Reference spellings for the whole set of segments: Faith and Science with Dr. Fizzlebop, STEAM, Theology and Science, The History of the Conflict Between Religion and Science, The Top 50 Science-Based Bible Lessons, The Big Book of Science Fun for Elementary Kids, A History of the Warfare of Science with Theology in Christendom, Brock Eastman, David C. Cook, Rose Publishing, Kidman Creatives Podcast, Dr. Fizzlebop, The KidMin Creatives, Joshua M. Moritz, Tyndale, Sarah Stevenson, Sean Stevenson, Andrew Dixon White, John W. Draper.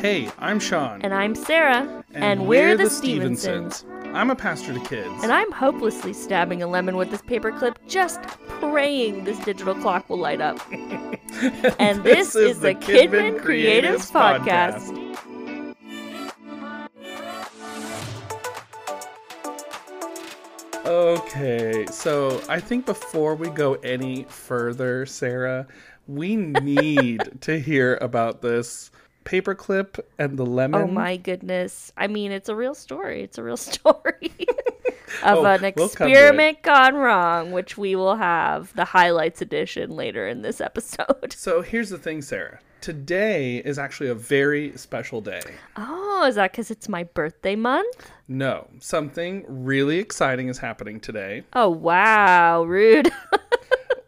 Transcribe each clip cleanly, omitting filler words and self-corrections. Hey, I'm Sean. And I'm Sarah. And we're the Stevensons. I'm a pastor to kids. And I'm hopelessly stabbing a lemon with this paperclip, just praying this digital clock will light up. And this is the Kidman Creatives Podcast. Okay, so I think before we go any further, Sarah, we need to hear about this paperclip and the lemon. Oh my goodness. I mean, it's a real story. It's a real story of an experiment gone wrong, which we will have the highlights edition later in this episode. So here's the thing, Sarah. Today is actually a very special day. Oh, is that because it's my birthday month? No, something really exciting is happening today. Oh, wow, rude.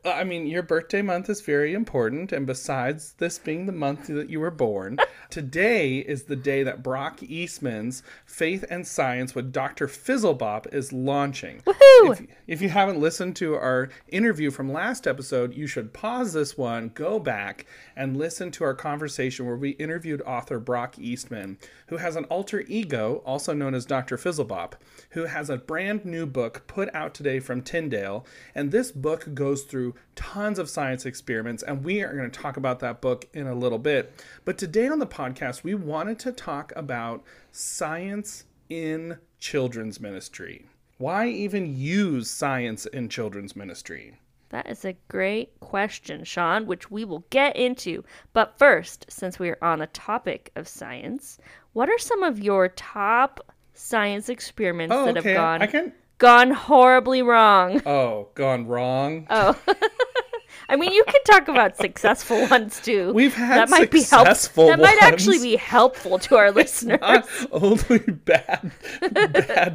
I mean, your birthday month is very important, and besides this being the month that you were born, today is the day that Brock Eastman's Faith and Science with Dr. Fizzlebop is launching. Woohoo! If you haven't listened to our interview from last episode, you should pause this one, go back, and listen to our conversation where we interviewed author Brock Eastman, who has an alter ego, also known as Dr. Fizzlebop, who has a brand new book put out today from Tyndale, and this book goes through tons of science experiments, and we are going to talk about that book in a little bit. But today on the podcast, we wanted to talk about science in children's ministry. Why even use science in children's ministry? That is a great question, Sean, which we will get into. But first, since we are on the topic of science, what are some of your top science experiments that have gone horribly wrong? Oh, gone wrong? Oh. I mean, you can talk about successful ones, too. We've had successful ones. That might actually be helpful to our listeners. Not only bad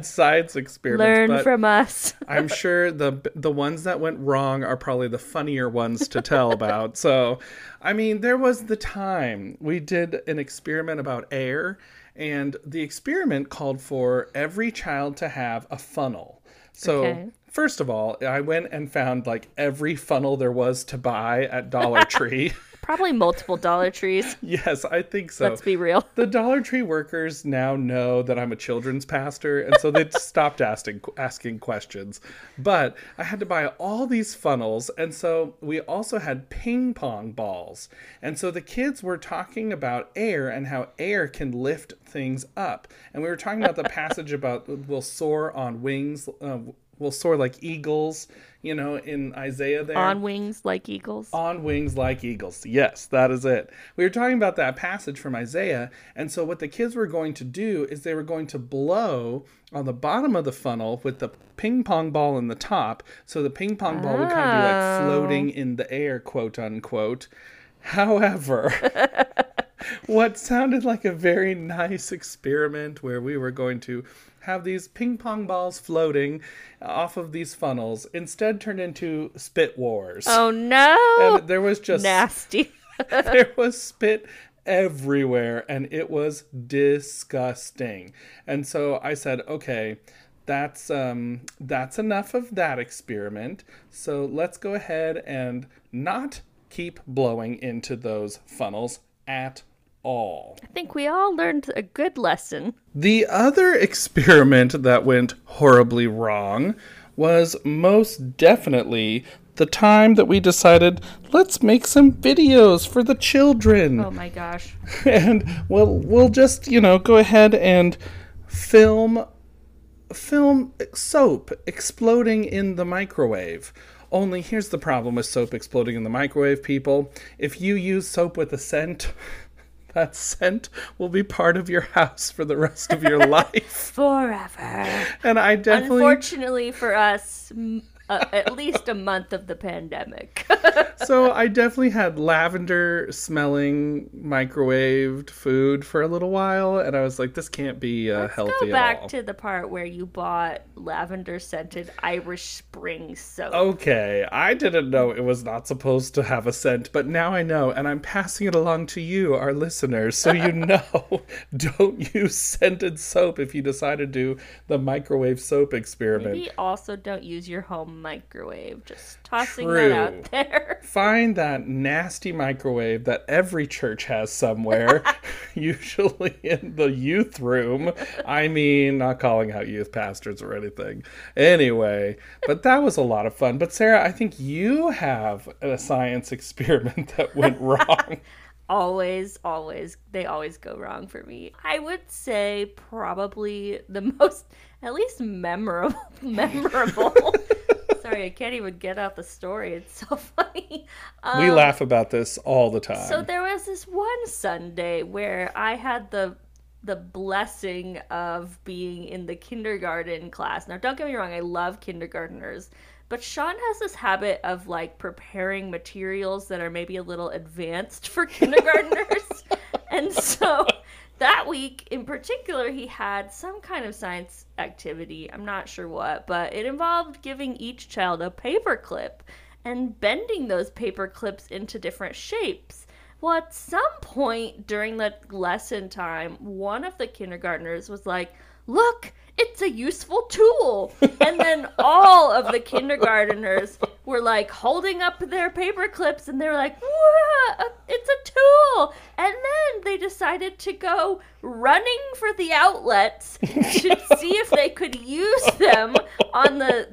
science experiments. Learn from us. I'm sure the ones that went wrong are probably the funnier ones to tell about. So, I mean, there was the time we did an experiment about air, and the experiment called for every child to have a funnel. So First of all, I went and found like every funnel there was to buy at Dollar Tree. Probably multiple Dollar Trees. Yes, I think so. Let's be real. The Dollar Tree workers now know that I'm a children's pastor, and so they stopped asking questions. But I had to buy all these funnels, and so we also had ping pong balls. And so the kids were talking about air and how air can lift things up. And we were talking about the passage about we'll soar on wings, we'll soar like eagles, you know, in Isaiah there. On wings like eagles. On wings like eagles. Yes, that is it. We were talking about that passage from Isaiah. And so what the kids were going to do is they were going to blow on the bottom of the funnel with the ping pong ball in the top. So the ping pong ball would kind of be like floating in the air, quote unquote. However, what sounded like a very nice experiment where we were going to have these ping pong balls floating off of these funnels instead turned into spit wars. Oh no! And there was just nasty. There was spit everywhere, and it was disgusting. And so I said, okay, that's enough of that experiment. So let's go ahead and not keep blowing into those funnels at all. I think we all learned a good lesson. The other experiment that went horribly wrong was most definitely the time that we decided, let's make some videos for the children. Oh my gosh. And we'll just, you know, go ahead and film soap exploding in the microwave. Only here's the problem with soap exploding in the microwave, people. If you use soap with a scent, that scent will be part of your house for the rest of your life. Forever. And I definitely... Unfortunately for us, at least a month of the pandemic. So I definitely had lavender-smelling microwaved food for a little while, and I was like, this can't be healthy at all. Let's go back to the part where you bought lavender-scented Irish Spring soap. Okay, I didn't know it was not supposed to have a scent, but now I know, and I'm passing it along to you, our listeners, so you know. Don't use scented soap if you decide to do the microwave soap experiment. Maybe also don't use your home microwave. Just tossing True. That out there. Find that nasty microwave that every church has somewhere, usually in the youth room. I mean, not calling out youth pastors or anything. Anyway, but that was a lot of fun. But Sarah, I think you have a science experiment that went wrong. Always. They always go wrong for me. I would say probably the most, at least memorable. Sorry, I can't even get out the story. It's so funny. We laugh about this all the time. So there was this one Sunday where I had the blessing of being in the kindergarten class. Now, don't get me wrong. I love kindergartners. But Sean has this habit of, like, preparing materials that are maybe a little advanced for kindergartners. And so that week in particular, he had some kind of science activity. I'm not sure what, but it involved giving each child a paper clip and bending those paper clips into different shapes. Well, at some point during the lesson time, one of the kindergartners was like, "Look, it's a useful tool." And then all of the kindergarteners were like holding up their paper clips and they were like, "Whoa, it's a tool." And then they decided to go running for the outlets to see if they could use them on the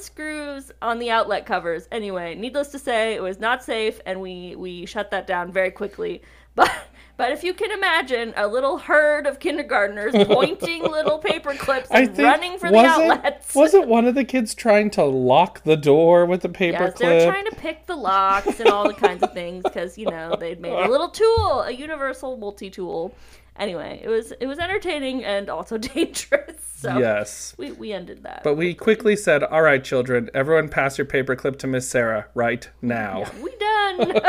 screws on the outlet covers. Anyway, needless to say, it was not safe and we shut that down very quickly. But if you can imagine a little herd of kindergartners pointing little paper clips and running for the outlets. Wasn't one of the kids trying to lock the door with a paper clip? Yes, they're trying to pick the locks and all the kinds of things because, you know, they'd made a little tool, a universal multi-tool. Anyway, it was entertaining and also dangerous. So yes. We ended that. But we quickly said, "All right, children, everyone pass your paper clip to Miss Sarah right now." Yeah, we done.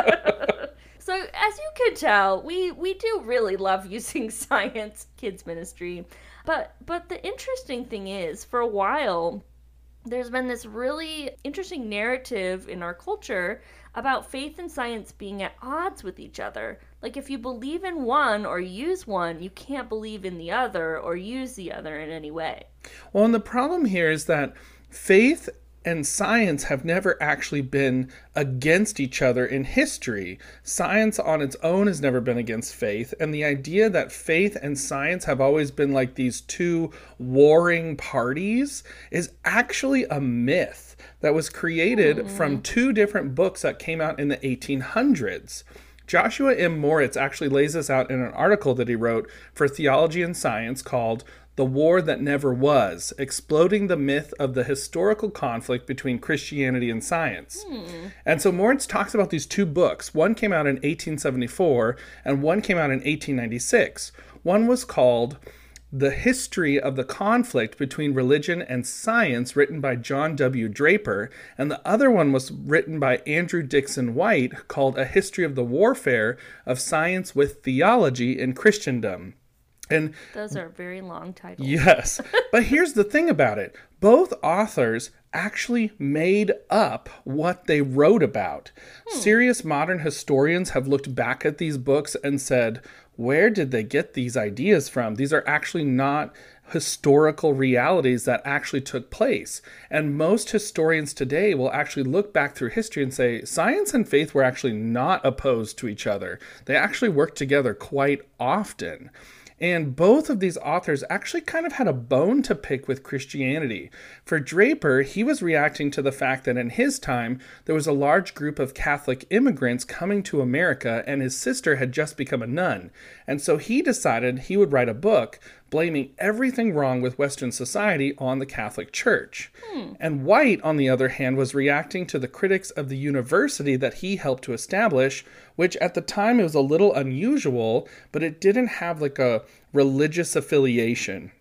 So as you can tell, we do really love using science kids ministry. But the interesting thing is, for a while, there's been this really interesting narrative in our culture about faith and science being at odds with each other. Like, if you believe in one or use one, you can't believe in the other or use the other in any way. Well, and the problem here is that faith and science have never actually been against each other in history. Science on its own has never been against faith. And the idea that faith and science have always been like these two warring parties is actually a myth that was created from two different books that came out in the 1800s. Joshua M. Moritz actually lays this out in an article that he wrote for Theology and Science called The War That Never Was, Exploding the Myth of the Historical Conflict Between Christianity and Science. And so Moritz talks about these two books. One came out in 1874 and one came out in 1896. One was called The History of the Conflict Between Religion and Science, written by John W. Draper, and the other one was written by Andrew Dixon White, called A History of the Warfare of Science with Theology in Christendom. And those are very long titles. Yes. But here's the thing about it. Both authors actually made up what they wrote about. Serious modern historians have looked back at these books and said, where did they get these ideas from? These are actually not historical realities that actually took place. And most historians today will actually look back through history and say science and faith were actually not opposed to each other. They actually worked together quite often. And both of these authors actually kind of had a bone to pick with Christianity. For Draper, he was reacting to the fact that in his time, there was a large group of Catholic immigrants coming to America, and his sister had just become a nun. And so he decided he would write a book blaming everything wrong with Western society on the Catholic Church. And White, on the other hand, was reacting to the critics of the university that he helped to establish, which at the time it was a little unusual, but it didn't have like a religious affiliation.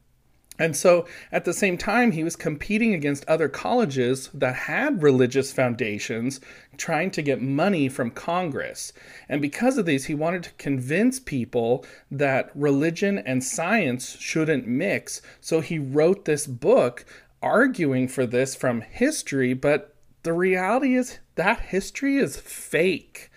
And so at the same time, he was competing against other colleges that had religious foundations, trying to get money from Congress. And because of these, he wanted to convince people that religion and science shouldn't mix. So he wrote this book arguing for this from history, but the reality is that history is fake.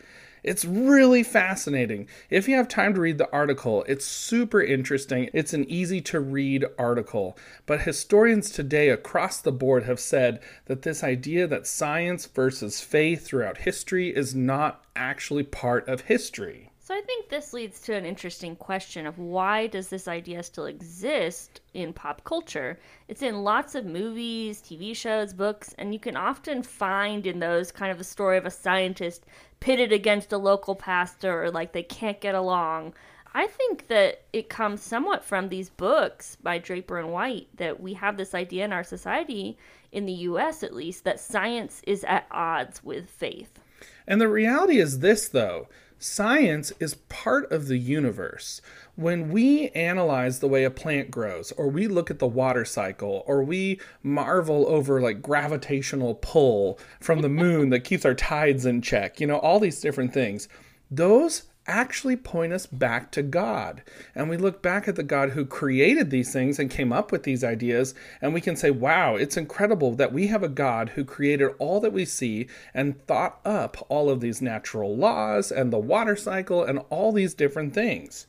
It's really fascinating. If you have time to read the article, it's super interesting. It's an easy to read article. But historians today across the board have said that this idea that science versus faith throughout history is not actually part of history. So I think this leads to an interesting question of why does this idea still exist in pop culture? It's in lots of movies, TV shows, books, and you can often find in those kind of a story of a scientist pitted against a local pastor or like they can't get along. I think that it comes somewhat from these books by Draper and White that we have this idea in our society, in the US at least, that science is at odds with faith. And the reality is this, though. Science is part of the universe. When we analyze the way a plant grows, or we look at the water cycle, or we marvel over like gravitational pull from the moon that keeps our tides in check, you know, all these different things, those actually point us back to God. And we look back at the God who created these things and came up with these ideas, and we can say, wow, it's incredible that we have a God who created all that we see and thought up all of these natural laws and the water cycle and all these different things.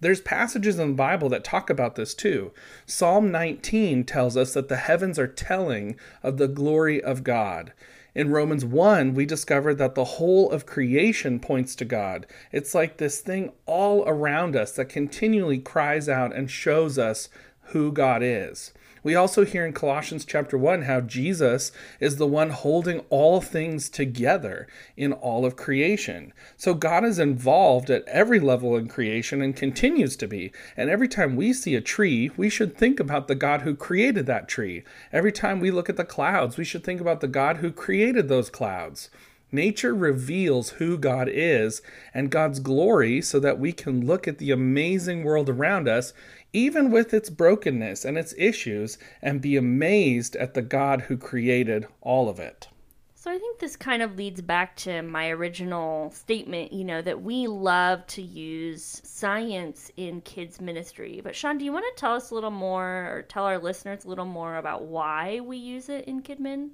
There's passages in the Bible that talk about this too. Psalm 19 tells us that the heavens are telling of the glory of God. In Romans 1, we discovered that the whole of creation points to God. It's like this thing all around us that continually cries out and shows us who God is. We also hear in Colossians chapter 1 how Jesus is the one holding all things together in all of creation. So God is involved at every level in creation and continues to be. And every time we see a tree, we should think about the God who created that tree. Every time we look at the clouds, we should think about the God who created those clouds. Nature reveals who God is and God's glory so that we can look at the amazing world around us, even with its brokenness and its issues, and be amazed at the God who created all of it. So I think this kind of leads back to my original statement, you know, that we love to use science in kids' ministry. But Sean, do you want to tell us a little more or tell our listeners a little more about why we use it in KidMin?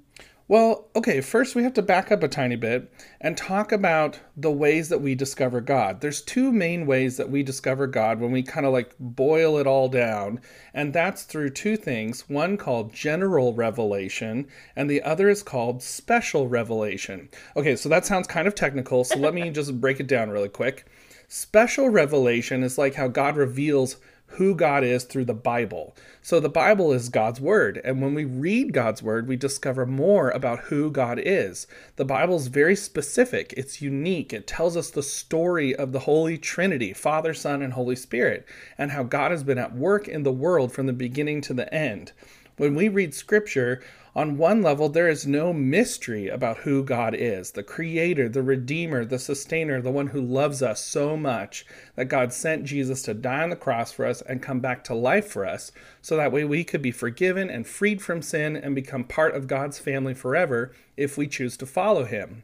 Well, okay, first we have to back up a tiny bit and talk about the ways that we discover God. There's two main ways that we discover God when we kind of like boil it all down, and that's through two things, one called general revelation, and the other is called special revelation. Okay, so that sounds kind of technical, so let me just break it down really quick. Special revelation is like how God reveals who God is through the Bible. So the Bible is God's word, and when we read God's word, we discover more about who God is. The Bible is very specific. It's unique. It tells us the story of the Holy Trinity, Father, Son, and Holy Spirit, and how God has been at work in the world from the beginning to the end. When we read Scripture, on one level, there is no mystery about who God is, the Creator, the Redeemer, the Sustainer, the one who loves us so much that God sent Jesus to die on the cross for us and come back to life for us, so that way we could be forgiven and freed from sin and become part of God's family forever if we choose to follow Him.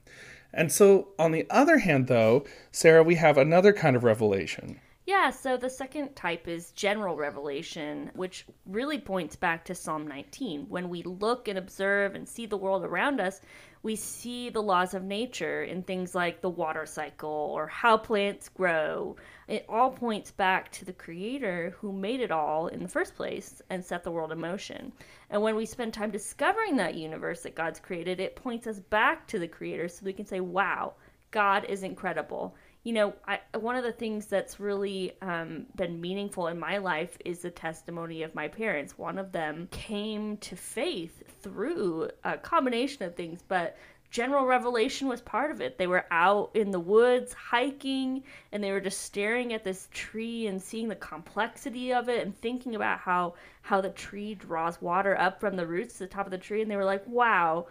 And so, on the other hand, though, Sarah, we have another kind of revelation. Yeah, so the second type is general revelation, which really points back to Psalm 19. When we look and observe and see the world around us, we see the laws of nature in things like the water cycle or how plants grow. It all points back to the Creator who made it all in the first place and set the world in motion. And when we spend time discovering that universe that God's created, it points us back to the Creator so we can say, wow, God is incredible. You know, one of the things that's really been meaningful in my life is the testimony of my parents. One of them came to faith through a combination of things, but general revelation was part of it. They were out in the woods hiking, and they were just staring at this tree and seeing the complexity of it and thinking about how the tree draws water up from the roots to the top of the tree. And they were like, wow.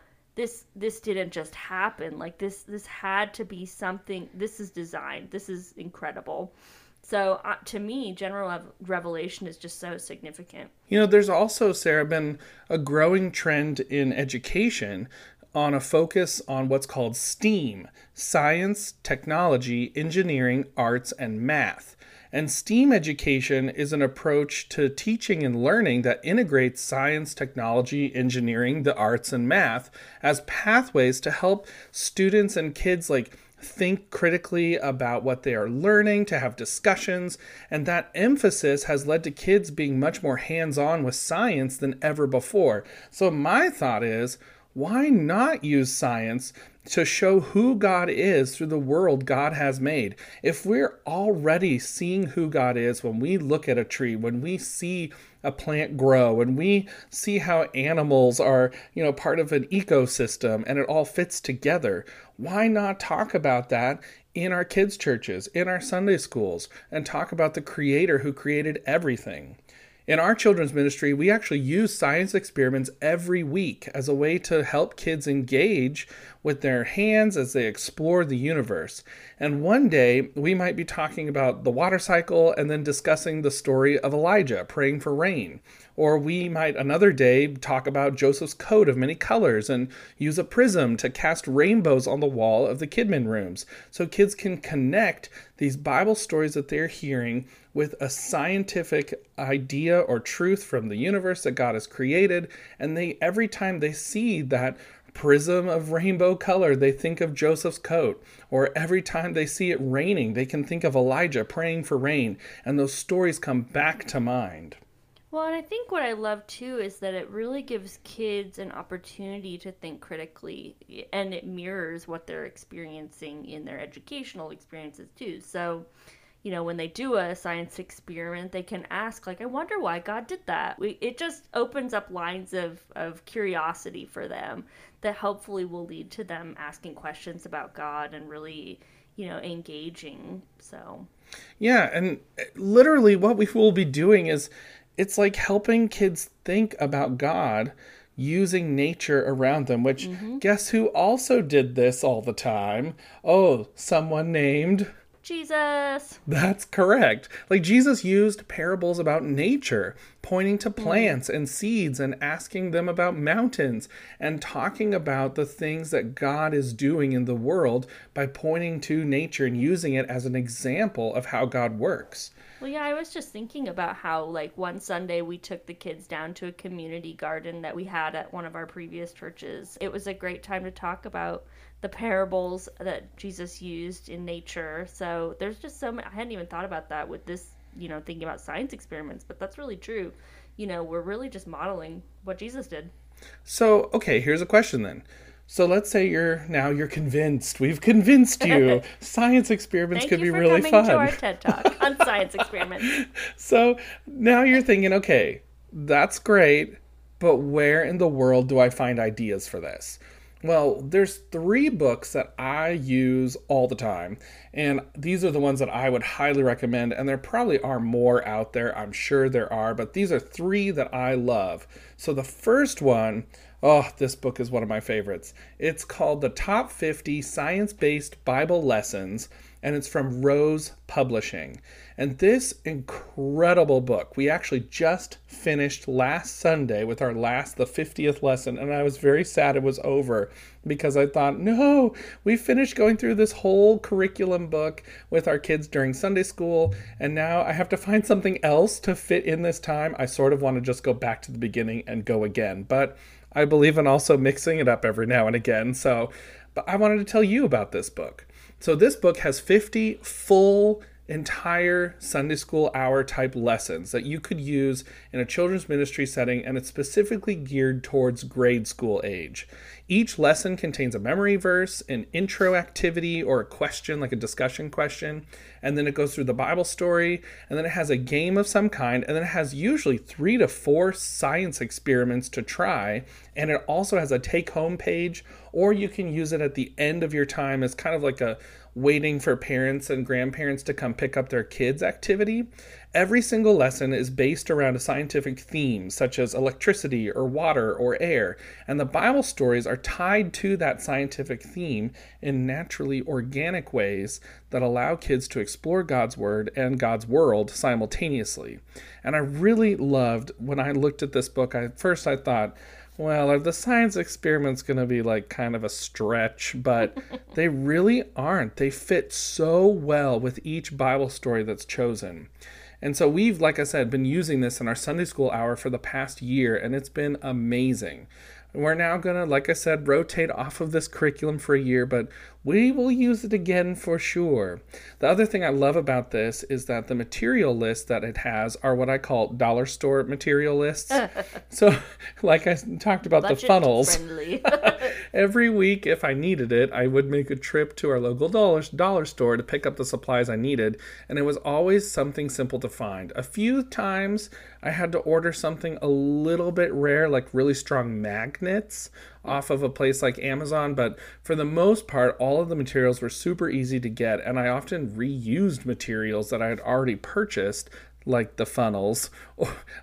This didn't just happen. Like this had to be something. This is designed. This is incredible. So to me, general revelation is just so significant. You know, there's also, Sarah, been a growing trend in education on a focus on what's called STEAM: science, technology, engineering, arts, and math. And STEAM education is an approach to teaching and learning that integrates science, technology, engineering, the arts, and math as pathways to help students and kids like think critically about what they are learning, to have discussions, and that emphasis has led to kids being much more hands-on with science than ever before. So my thought is, why not use science to show who God is through the world God has made? If we're already seeing who God is when we look at a tree, when we see a plant grow, when we see how animals are, part of an ecosystem and it all fits together, why not talk about that in our kids' churches, in our Sunday schools, and talk about the Creator who created everything? In our children's ministry, we actually use science experiments every week as a way to help kids engage with their hands as they explore the universe. And one day, we might be talking about the water cycle and then discussing the story of Elijah praying for rain. Or we might another day talk about Joseph's coat of many colors and use a prism to cast rainbows on the wall of the Kidmin rooms, so kids can connect these Bible stories that they're hearing with a scientific idea or truth from the universe that God has created. And every time they see that prism of rainbow color, they think of Joseph's coat. Or every time they see it raining, they can think of Elijah praying for rain. And those stories come back to mind. Well, and I think what I love too is that it really gives kids an opportunity to think critically, and it mirrors what they're experiencing in their educational experiences too. So, when they do a science experiment, they can ask, I wonder why God did that. It just opens up lines of curiosity for them that hopefully will lead to them asking questions about God and really, engaging. So, yeah, and literally what we will be doing is, it's like helping kids think about God using nature around them, which guess who also did this all the time? Oh, someone named Jesus. That's correct. Jesus used parables about nature, pointing to plants and seeds and asking them about mountains and talking about the things that God is doing in the world by pointing to nature and using it as an example of how God works. Well, yeah, I was just thinking about how, one Sunday we took the kids down to a community garden that we had at one of our previous churches. It was a great time to talk about the parables that Jesus used in nature. So there's just so much. I hadn't even thought about that with this, thinking about science experiments, but that's really true. We're really just modeling what Jesus did. So, okay, here's a question then. So let's say you're convinced. We've convinced you. Science experiments could be really fun. Thank you for coming to our TED Talk on science experiments. So now you're thinking, okay, that's great, but where in the world do I find ideas for this? Well, there's 3 books that I use all the time, and these are the ones that I would highly recommend, and there probably are more out there. I'm sure there are, but these are 3 that I love. So the first one, this book is one of my favorites. It's called The Top 50 Science-Based Bible Lessons, and it's from Rose Publishing. And this incredible book, we actually just finished last Sunday with our the 50th lesson, and I was very sad it was over because I thought, no, we finished going through this whole curriculum book with our kids during Sunday school, and now I have to find something else to fit in this time. I sort of want to just go back to the beginning and go again, but I believe in also mixing it up every now and again, but I wanted to tell you about this book. So this book has 50 full, entire Sunday school hour type lessons that you could use in a children's ministry setting, and it's specifically geared towards grade school age. Each lesson contains a memory verse, an intro activity, or a question, like a discussion question, and then it goes through the Bible story, and then it has a game of some kind, and then it has usually 3 to 4 science experiments to try, and it also has a take-home page, or you can use it at the end of your time as kind of like a waiting for parents and grandparents to come pick up their kids activity. Every single lesson is based around a scientific theme, such as electricity or water or air, and the Bible stories are tied to that scientific theme in naturally organic ways that allow kids to explore God's Word and God's world simultaneously. And I really loved, when I looked at this book, I thought, well, are the science experiments going to be kind of a stretch? But they really aren't. They fit so well with each Bible story that's chosen. And so we've, like I said, been using this in our Sunday school hour for the past year, and it's been amazing. We're now going to, like I said, rotate off of this curriculum for a year, but we will use it again for sure. The other thing I love about this is that the material lists that it has are what I call dollar store material lists. So, like I talked about budget the funnels, every week if I needed it, I would make a trip to our local dollar store to pick up the supplies I needed, and it was always something simple to find. A few times I had to order something a little bit rare, like really strong magnets off of a place like Amazon, but for the most part, all of the materials were super easy to get, and I often reused materials that I had already purchased, like the funnels.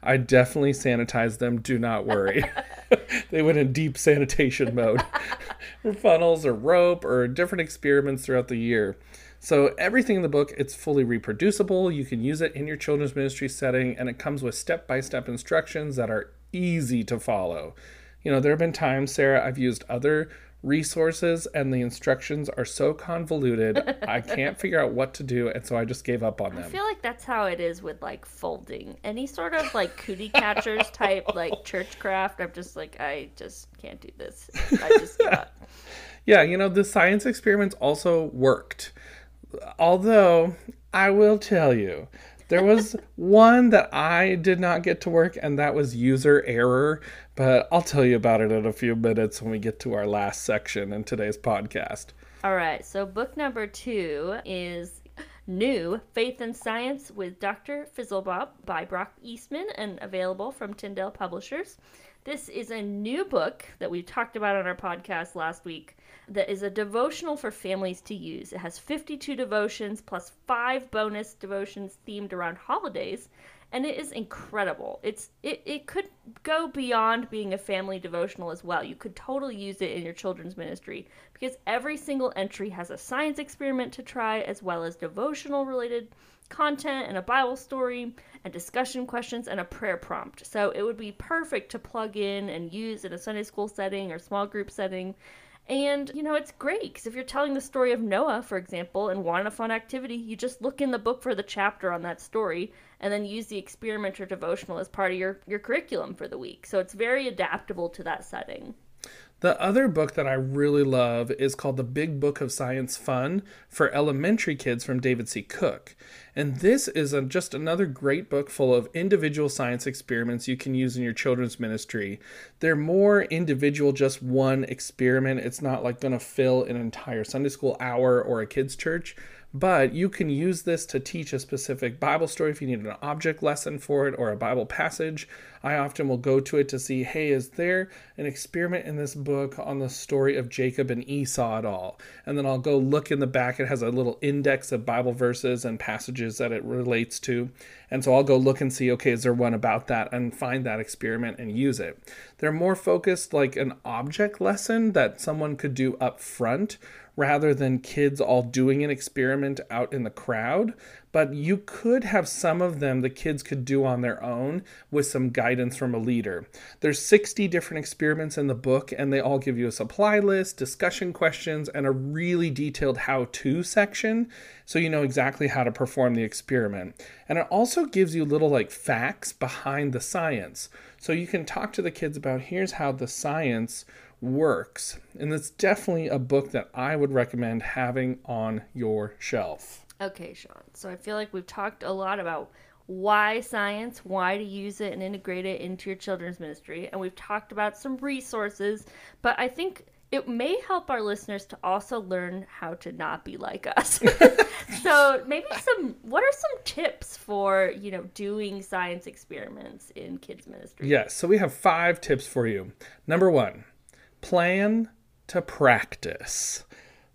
I definitely sanitized them, do not worry. They went in deep sanitation mode. Funnels or rope or different experiments throughout the year. So everything in the book, it's fully reproducible. You can use it in your children's ministry setting, and it comes with step-by-step instructions that are easy to follow. You know, there have been times, Sarah, I've used other resources and the instructions are so convoluted, I can't figure out what to do, and so I just gave up on them. I feel like that's how it is with, like, folding. Any sort of, like, cootie catchers type, like, churchcraft, I'm just like, I just can't do this. I just cannot. Yeah, you know, the science experiments also worked. Although, I will tell you, there was one that I did not get to work, and that was user error, but I'll tell you about it in a few minutes when we get to our last section in today's podcast. All right, so book number 2 is new, Faith and Science with Dr. Fizzlebop by Brock Eastman, and available from Tyndale Publishers. This is a new book that we talked about on our podcast last week that is a devotional for families to use. It has 52 devotions plus 5 bonus devotions themed around holidays, and it is incredible. It could go beyond being a family devotional as well. You could totally use it in your children's ministry because every single entry has a science experiment to try, as well as devotional-related content and a Bible story and discussion questions and a prayer prompt. So it would be perfect to plug in and use in a Sunday school setting or small group setting. And, you know, it's great because if you're telling the story of Noah, for example, and want a fun activity, you just look in the book for the chapter on that story and then use the experiment or devotional as part of your curriculum for the week. So it's very adaptable to that setting. The other book that I really love is called The Big Book of Science Fun for Elementary Kids from David C. Cook. And this is just another great book full of individual science experiments you can use in your children's ministry. They're more individual, just one experiment. It's not like going to fill an entire Sunday school hour or a kids' church. But you can use this to teach a specific Bible story if you need an object lesson for it or a Bible passage. I often will go to it to see, hey, is there an experiment in this book on the story of Jacob and Esau at all? And then I'll go look in the back. It has a little index of Bible verses and passages that it relates to. And so I'll go look and see, okay, is there one about that? And find that experiment and use it. They're more focused like an object lesson that someone could do up front, rather than kids all doing an experiment out in the crowd. But you could have some of them the kids could do on their own with some guidance from a leader. There's 60 different experiments in the book, and they all give you a supply list, discussion questions, and a really detailed how-to section, so you know exactly how to perform the experiment. And it also gives you little like facts behind the science. So you can talk to the kids about, here's how the science works. And it's definitely a book that I would recommend having on your shelf. Okay, Sean. So I feel like we've talked a lot about why science, why to use it and integrate it into your children's ministry. And we've talked about some resources, but I think it may help our listeners to also learn how to not be like us. So maybe what are some tips for, you know, doing science experiments in kids ministry? Yes. Yeah, so we have 5 tips for you. Number 1. Plan to practice.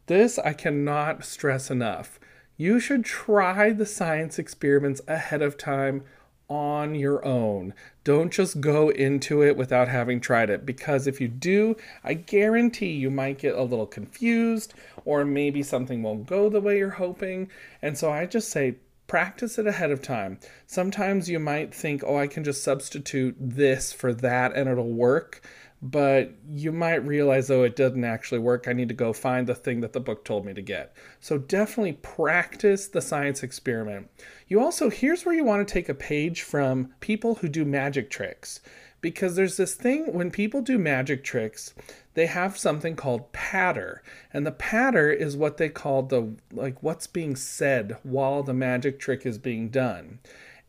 This I cannot stress enough. You should try the science experiments ahead of time on your own. Don't just go into it without having tried it, because if you do, I guarantee you might get a little confused, or maybe something won't go the way you're hoping. And so I just say, practice it ahead of time. Sometimes you might think, oh, I can just substitute this for that and it'll work. But you might realize, oh, it doesn't actually work. I need to go find the thing that the book told me to get. So definitely practice the science experiment. You also, here's where you want to take a page from people who do magic tricks. because there's this thing when people do magic tricks, they have something called patter, and the patter is what they call the, like, what's being said while the magic trick is being done.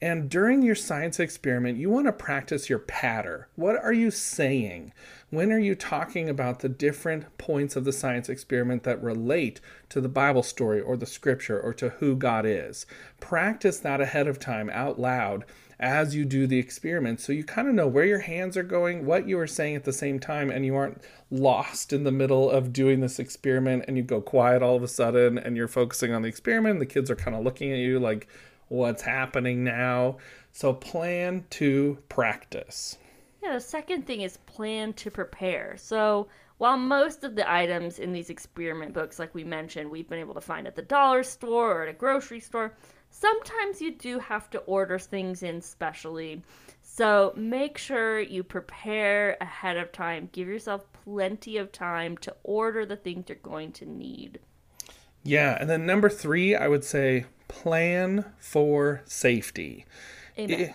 And during your science experiment, you want to practice your patter. What are you saying? When are you talking about the different points of the science experiment that relate to the Bible story or the scripture or to who God is? Practice that ahead of time out loud as you do the experiment, so you kind of know where your hands are going, what you are saying at the same time, and you aren't lost in the middle of doing this experiment and you go quiet all of a sudden and you're focusing on the experiment and the kids are kind of looking at you like, what's happening now? So plan to practice. Yeah, the second thing is plan to prepare. So while most of the items in these experiment books, like we mentioned, we've been able to find at the dollar store or at a grocery store, sometimes you do have to order things in specially. So make sure you prepare ahead of time. Give yourself plenty of time to order the things you're going to need. Yeah, and then number 3, I would say plan for safety. Amen.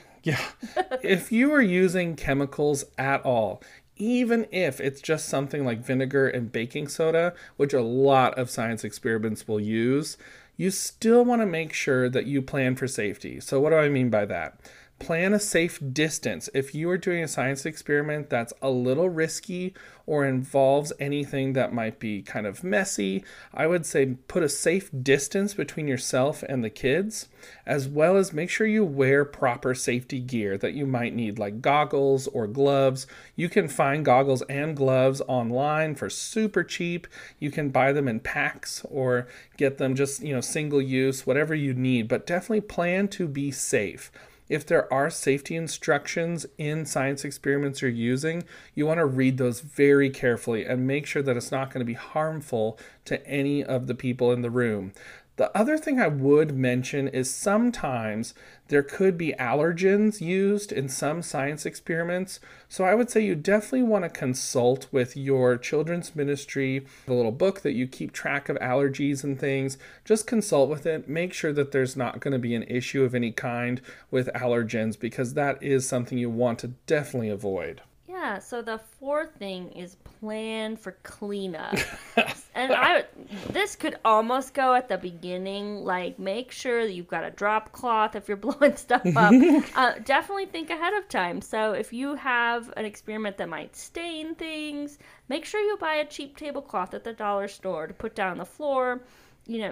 If you are using chemicals at all, even if it's just something like vinegar and baking soda, which a lot of science experiments will use, you still want to make sure that you plan for safety. So what do I mean by that? Plan a safe distance. If you are doing a science experiment that's a little risky or involves anything that might be kind of messy, I would say put a safe distance between yourself and the kids, as well as make sure you wear proper safety gear that you might need, like goggles or gloves. You can find goggles and gloves online for super cheap. You can buy them in packs or get them just, single use, whatever you need, but definitely plan to be safe. If there are safety instructions in science experiments you're using, you want to read those very carefully and make sure that it's not going to be harmful to any of the people in the room. The other thing I would mention is sometimes there could be allergens used in some science experiments. So I would say you definitely want to consult with your children's ministry, the little book that you keep track of allergies and things. Just consult with it. Make sure that there's not going to be an issue of any kind with allergens, because that is something you want to definitely avoid. Yeah, so the fourth thing is plan for cleanup. And this could almost go at the beginning, like make sure that you've got a drop cloth if you're blowing stuff up. Definitely think ahead of time. So if you have an experiment that might stain things, make sure you buy a cheap tablecloth at the dollar store to put down the floor.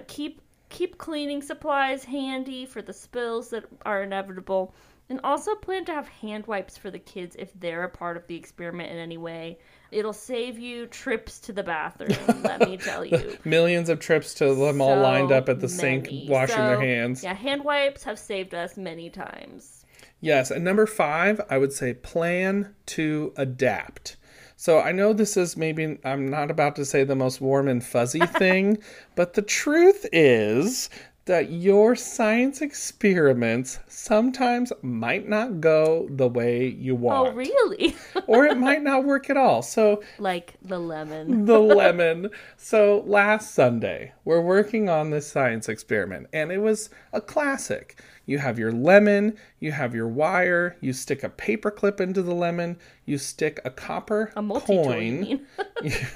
Keep cleaning supplies handy for the spills that are inevitable. And also plan to have hand wipes for the kids if they're a part of the experiment in any way. It'll save you trips to the bathroom, let me tell you. Millions of trips to them, all lined up at the sink washing their hands. Yeah, hand wipes have saved us many times. Yes, and number 5, I would say plan to adapt. So I know this is maybe, I'm not about to say the most warm and fuzzy thing, but the truth is that your science experiments sometimes might not go the way you want. Oh, really? Or it might not work at all. So, like the lemon. The lemon. So last Sunday, we're working on this science experiment, and it was a classic. You have your lemon, you have your wire, you stick a paperclip into the lemon, you stick a copper coin. A multi-tool, you mean?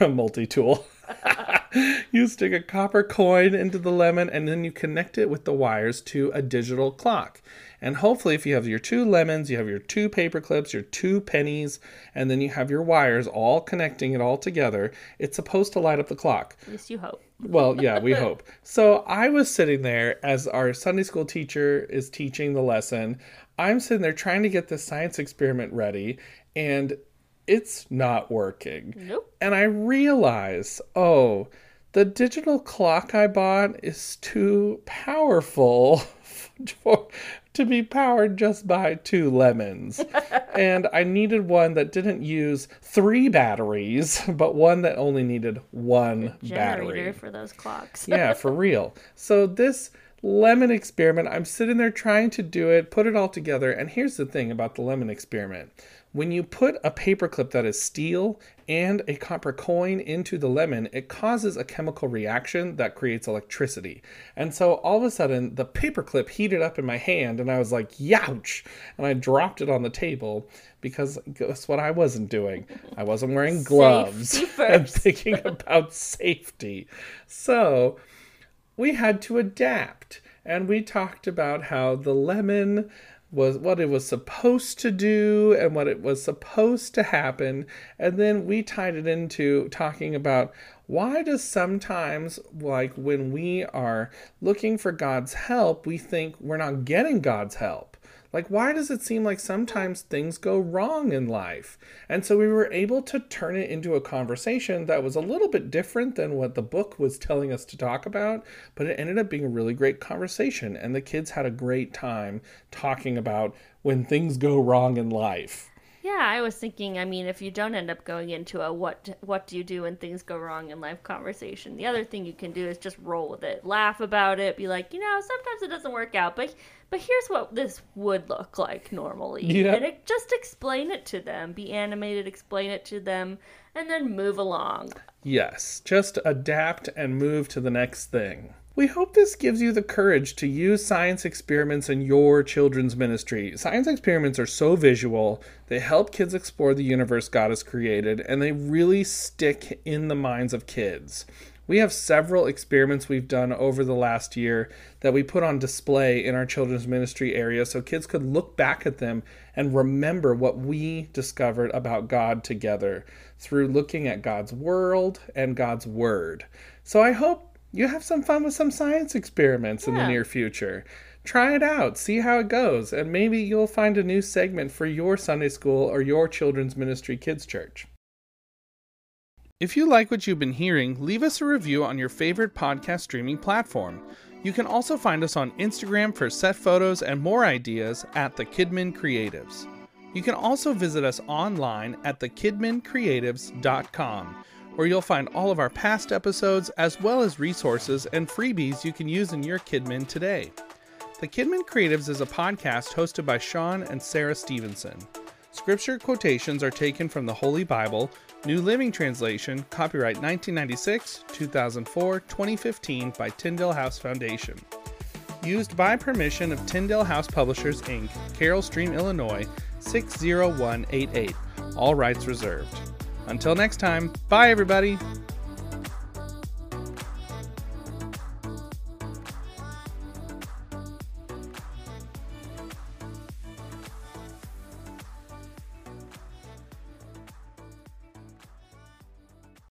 A multi-tool. You stick a copper coin into the lemon, and then you connect it with the wires to a digital clock. And hopefully, if you have your 2 lemons, you have your 2 paper clips, your 2 pennies, and then you have your wires all connecting it all together, it's supposed to light up the clock. At least you hope. Well, yeah, we hope. So I was sitting there as our Sunday school teacher is teaching the lesson. I'm sitting there trying to get this science experiment ready, and it's not working. Nope. And I realize, oh, the digital clock I bought is too powerful to be powered just by 2 lemons. And I needed one that didn't use 3 batteries, but one that only needed 1 battery. Generator for those clocks. Yeah, for real. So this lemon experiment. I'm sitting there trying to do it, put it all together. And here's the thing about the lemon experiment. When you put a paperclip that is steel and a copper coin into the lemon, it causes a chemical reaction that creates electricity. And so all of a sudden, the paperclip heated up in my hand, and I was like, "Youch!" And I dropped it on the table because guess what I wasn't doing? I wasn't wearing gloves. I'm thinking about safety. So we had to adapt, and we talked about how the lemon was what it was supposed to do and what it was supposed to happen. And then we tied it into talking about why does sometimes, like when we are looking for God's help, we think we're not getting God's help. Like, why does it seem like sometimes things go wrong in life? And so we were able to turn it into a conversation that was a little bit different than what the book was telling us to talk about, but it ended up being a really great conversation. And the kids had a great time talking about when things go wrong in life. Yeah, I was thinking, I mean, if you don't end up going into a what do you do when things go wrong in life conversation, the other thing you can do is just roll with it, laugh about it, be like, you know, sometimes it doesn't work out, but here's what this would look like normally. Yep. And just explain it to them, be animated, explain it to them, and then move along. Yes, just adapt and move to the next thing. We hope this gives you the courage to use science experiments in your children's ministry. Science experiments are so visual. They help kids explore the universe God has created, and they really stick in the minds of kids. We have several experiments we've done over the last year that we put on display in our children's ministry area so kids could look back at them and remember what we discovered about God together through looking at God's world and God's word. So I hope you have some fun with some science experiments in the near future. Try it out, see how it goes, and maybe you'll find a new segment for your Sunday school or your children's ministry kids church. If you like what you've been hearing, leave us a review on your favorite podcast streaming platform. You can also find us on Instagram for set photos and more ideas at The KidMin Creatives. You can also visit us online at thekidmincreatives.com, where you'll find all of our past episodes as well as resources and freebies you can use in your KidMin today. The KidMin Creatives is a podcast hosted by Sean and Sarah Stevenson. Scripture quotations are taken from the Holy Bible, New Living Translation, copyright 1996, 2004, 2015 by Tyndale House Foundation. Used by permission of Tyndale House Publishers, Inc., Carroll Stream, Illinois, 60188. All rights reserved. Until next time, bye everybody!